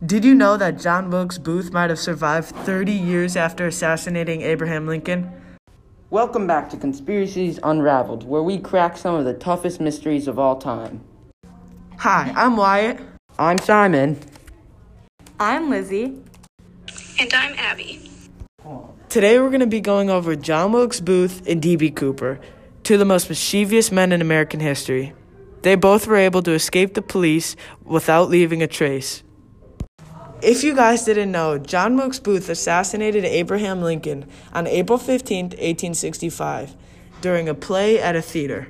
Did you know that John Wilkes Booth might have survived 30 years after assassinating Abraham Lincoln? Welcome back to Conspiracies Unraveled, where we crack some of the toughest mysteries of all time. Hi, I'm Wyatt. I'm Simon. I'm Lizzie. And I'm Abby. Today we're going to be going over John Wilkes Booth and D.B. Cooper, two of the most mischievous men in American history. They both were able to escape the police without leaving a trace. If you guys didn't know, John Wilkes Booth assassinated Abraham Lincoln on April 15, 1865, during a play at a theater.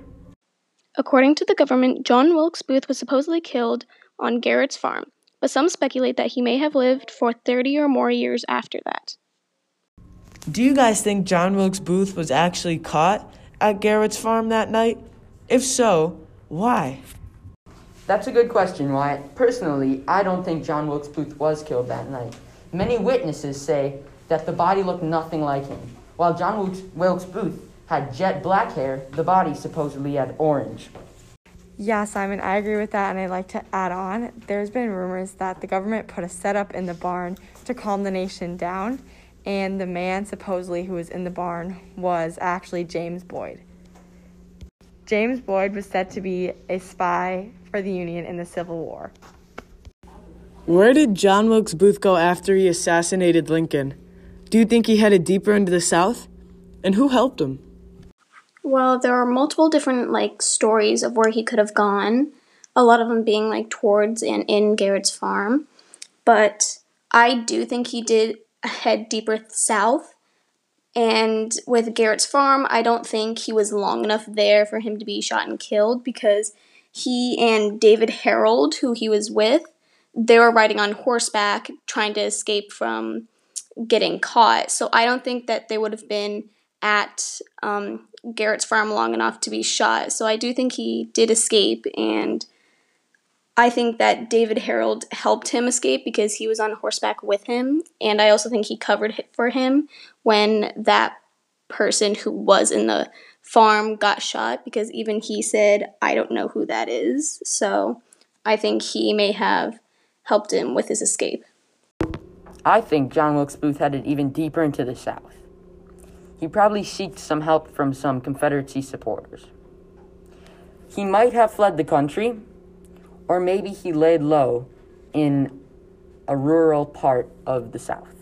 According to the government, John Wilkes Booth was supposedly killed on Garrett's farm, but some speculate that he may have lived for 30 or more years after that. Do you guys think John Wilkes Booth was actually caught at Garrett's farm that night? If so, why? That's a good question, Wyatt. Personally, I don't think John Wilkes Booth was killed that night. Many witnesses say that the body looked nothing like him. While John Wilkes Booth had jet black hair, the body supposedly had orange. Yeah, Simon, I agree with that, and I'd like to add on. There's been rumors that the government put a setup in the barn to calm the nation down, and the man supposedly who was in the barn was actually James Boyd. James Boyd was said to be a spy for the Union in the Civil War. Where did John Wilkes Booth go after he assassinated Lincoln? Do you think he headed deeper into the South? And who helped him? Well, there are multiple different stories of where he could have gone, a lot of them being towards and in Garrett's farm. But I do think he did head deeper south. And with Garrett's farm, I don't think he was long enough there for him to be shot and killed, because he and David Herold, who he was with, they were riding on horseback trying to escape from getting caught. So I don't think that they would have been at Garrett's farm long enough to be shot. So I do think he did escape, and I think that David Herold helped him escape because he was on horseback with him, and I also think he covered for him when that person who was in the farm got shot, because even he said, "I don't know who that is." So I think he may have helped him with his escape. I think John Wilkes Booth headed even deeper into the South. He probably sought some help from some Confederacy supporters. He might have fled the country, or maybe he laid low in a rural part of the South.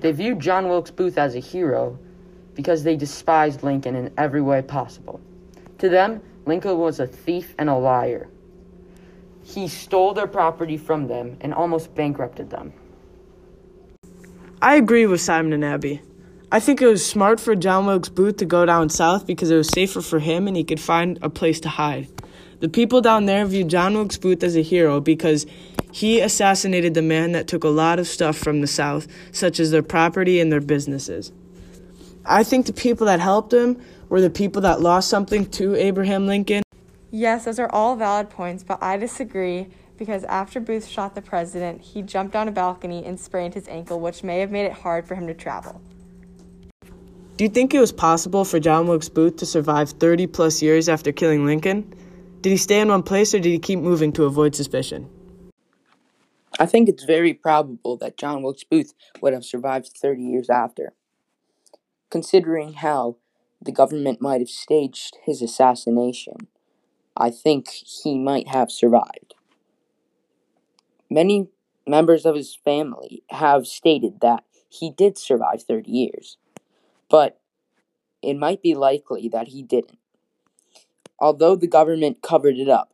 They viewed John Wilkes Booth as a hero because they despised Lincoln in every way possible. To them, Lincoln was a thief and a liar. He stole their property from them and almost bankrupted them. I agree with Simon and Abby. I think it was smart for John Wilkes Booth to go down south because it was safer for him and he could find a place to hide. The people down there viewed John Wilkes Booth as a hero because he assassinated the man that took a lot of stuff from the South, such as their property and their businesses. I think the people that helped him were the people that lost something to Abraham Lincoln. Yes, those are all valid points, but I disagree because after Booth shot the president, he jumped on a balcony and sprained his ankle, which may have made it hard for him to travel. Do you think it was possible for John Wilkes Booth to survive 30-plus years after killing Lincoln? Did he stay in one place, or did he keep moving to avoid suspicion? I think it's very probable that John Wilkes Booth would have survived 30 years after, considering how the government might have staged his assassination. I think he might have survived. Many members of his family have stated that he did survive 30 years, but it might be likely that he didn't. Although the government covered it up,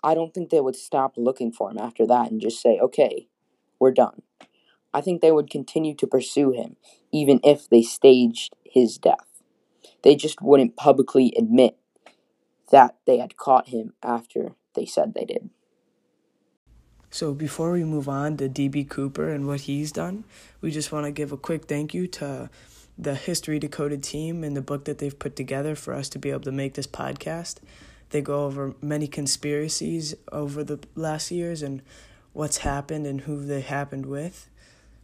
I don't think they would stop looking for him after that and just say, "Okay, we're done." I think they would continue to pursue him, even if they staged his death. They just wouldn't publicly admit that they had caught him after they said they did. So before we move on to D.B. Cooper and what he's done, we just want to give a quick thank you to the History Decoded team and the book that they've put together for us to be able to make this podcast. They go over many conspiracies over the last years and what's happened and who they happened with,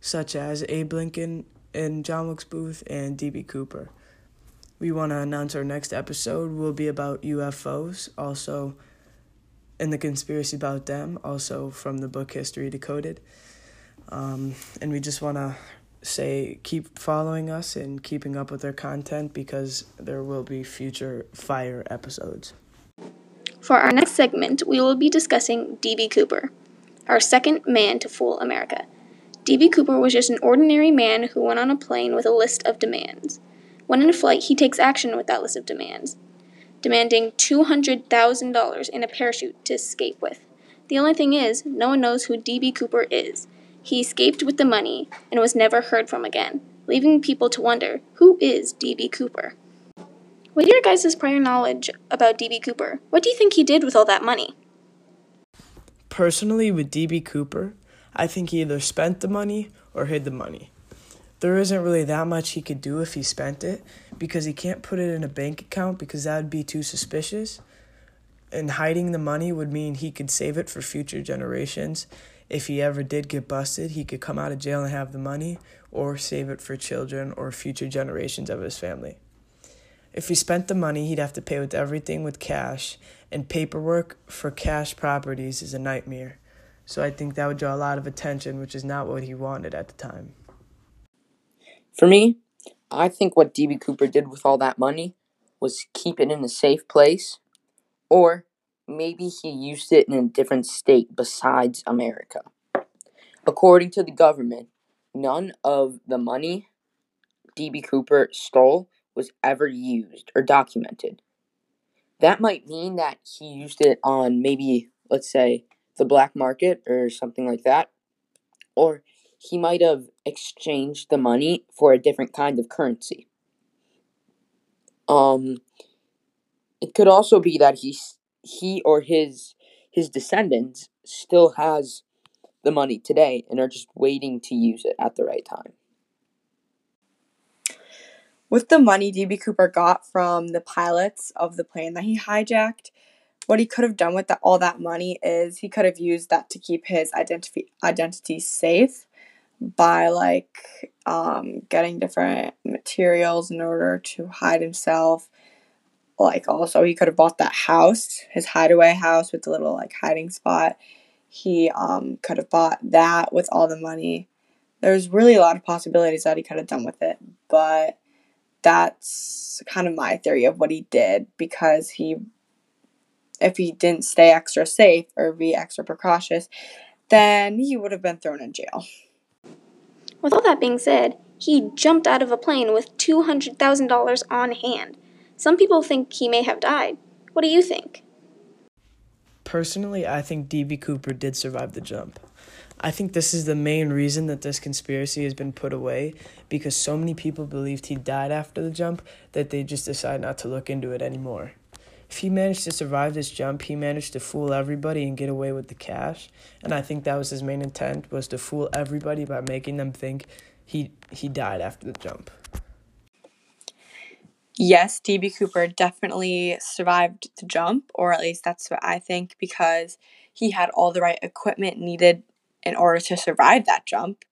such as Abe Lincoln and John Wilkes Booth and D.B. Cooper. we want to announce our next episode will be about UFOs, also, and the conspiracy about them, also from the book History Decoded. And we just want to say keep following us and keeping up with our content because there will be future fire episodes. For our next segment, we will be discussing D.B. Cooper, our second man to fool America. D.B. Cooper was just an ordinary man who went on a plane with a list of demands. When in flight, he takes action with that list of demands, demanding $200,000 in a parachute to escape with. The only thing is, no one knows who D.B. Cooper is. He escaped with the money and was never heard from again, leaving people to wonder, who is D.B. Cooper? With your guys' prior knowledge about D.B. Cooper, what do you think he did with all that money? Personally, with D.B. Cooper, I think he either spent the money or hid the money. There isn't really that much he could do if he spent it, because he can't put it in a bank account because that would be too suspicious. And hiding the money would mean he could save it for future generations. If he ever did get busted, he could come out of jail and have the money, or save it for children or future generations of his family. If he spent the money, he'd have to pay with everything with cash, and paperwork for cash properties is a nightmare. So I think that would draw a lot of attention, which is not what he wanted at the time. For me, I think what D.B. Cooper did with all that money was keep it in a safe place, or maybe he used it in a different state besides America. According to the government, none of the money D.B. Cooper stole was ever used or documented. That might mean that he used it on maybe, let's say, the black market or something like that. Or he might have exchanged the money for a different kind of currency. It could also be that he or his descendants still has the money today and are just waiting to use it at the right time. With the money D.B. Cooper got from the pilots of the plane that he hijacked, what he could have done with all that money is he could have used that to keep his identity safe by getting different materials in order to hide himself. Also, he could have bought that house, his hideaway house with the little, hiding spot. He could have bought that with all the money. There's really a lot of possibilities that he could have done with it, but that's kind of my theory of what he did, because if he didn't stay extra safe or be extra precautious, then he would have been thrown in jail. With all that being said, he jumped out of a plane with $200,000 on hand. Some people think he may have died. What do you think? Personally, I think D.B. Cooper did survive the jump. I think this is the main reason that this conspiracy has been put away, because so many people believed he died after the jump that they just decided not to look into it anymore. If he managed to survive this jump, he managed to fool everybody and get away with the cash. And I think that was his main intent, was to fool everybody by making them think he died after the jump. Yes, D.B. Cooper definitely survived the jump, or at least that's what I think, because he had all the right equipment needed in order to survive that jump.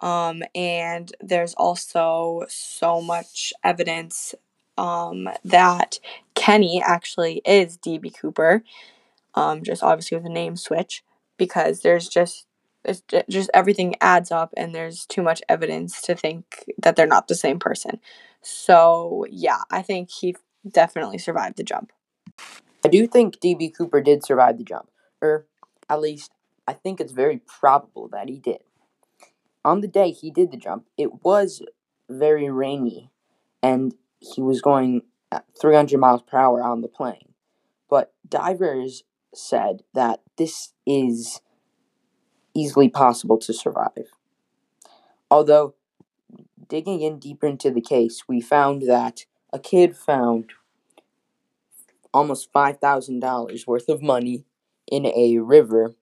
And there's also so much evidence that Kenny actually is D.B. Cooper, just obviously with a name switch, because it's just everything adds up and there's too much evidence to think that they're not the same person. So, yeah, I think he definitely survived the jump. I do think D.B. Cooper did survive the jump, or at least I think it's very probable that he did. On the day he did the jump, it was very rainy, and he was going at 300 miles per hour on the plane. But divers said that this is easily possible to survive. Although, digging in deeper into the case, we found that a kid found almost $5,000 worth of money in a river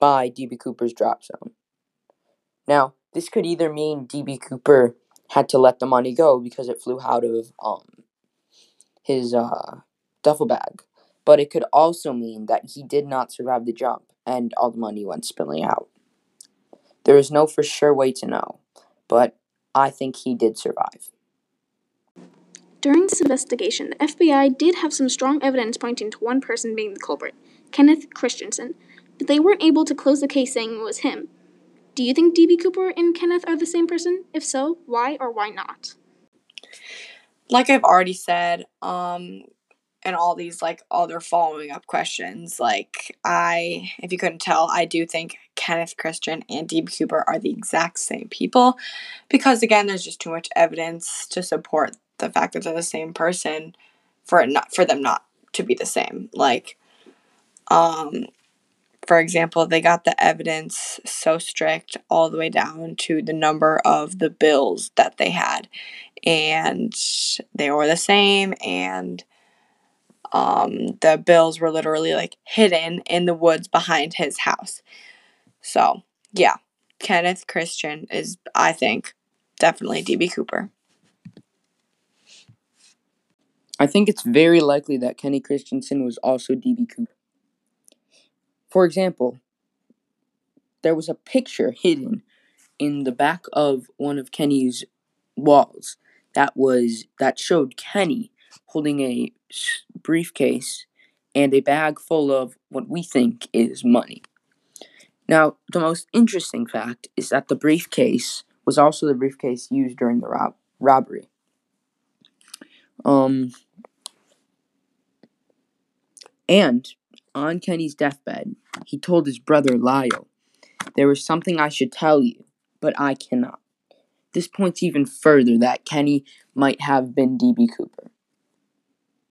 by D.B. Cooper's drop zone. Now, this could either mean D.B. Cooper had to let the money go because it flew out of his duffel bag, but it could also mean that he did not survive the jump and all the money went spilling out. There is no for sure way to know, but I think he did survive. During this investigation, the FBI did have some strong evidence pointing to one person being the culprit, Kenneth Christiansen, but they weren't able to close the case saying it was him. Do you think D.B. Cooper and Kenneth are the same person? If so, why or why not? Like I've already said, and all these, all their following-up questions, if you couldn't tell, I do think Kenneth Christian and D.B. Cooper are the exact same people because, again, there's just too much evidence to support the fact that they're the same person for them not to be the same. For example, they got the evidence so strict all the way down to the number of the bills that they had. And they were the same, and the bills were literally, hidden in the woods behind his house. So, yeah, Kenneth Christian is, I think, definitely D.B. Cooper. I think it's very likely that Kenny Christiansen was also D.B. Cooper. For example, there was a picture hidden in the back of one of Kenny's walls that showed Kenny holding a briefcase and a bag full of what we think is money. Now, the most interesting fact is that the briefcase was also the briefcase used during the robbery. And on Kenny's deathbed, he told his brother Lyle, "There is something I should tell you, but I cannot." This points even further that Kenny might have been D.B. Cooper.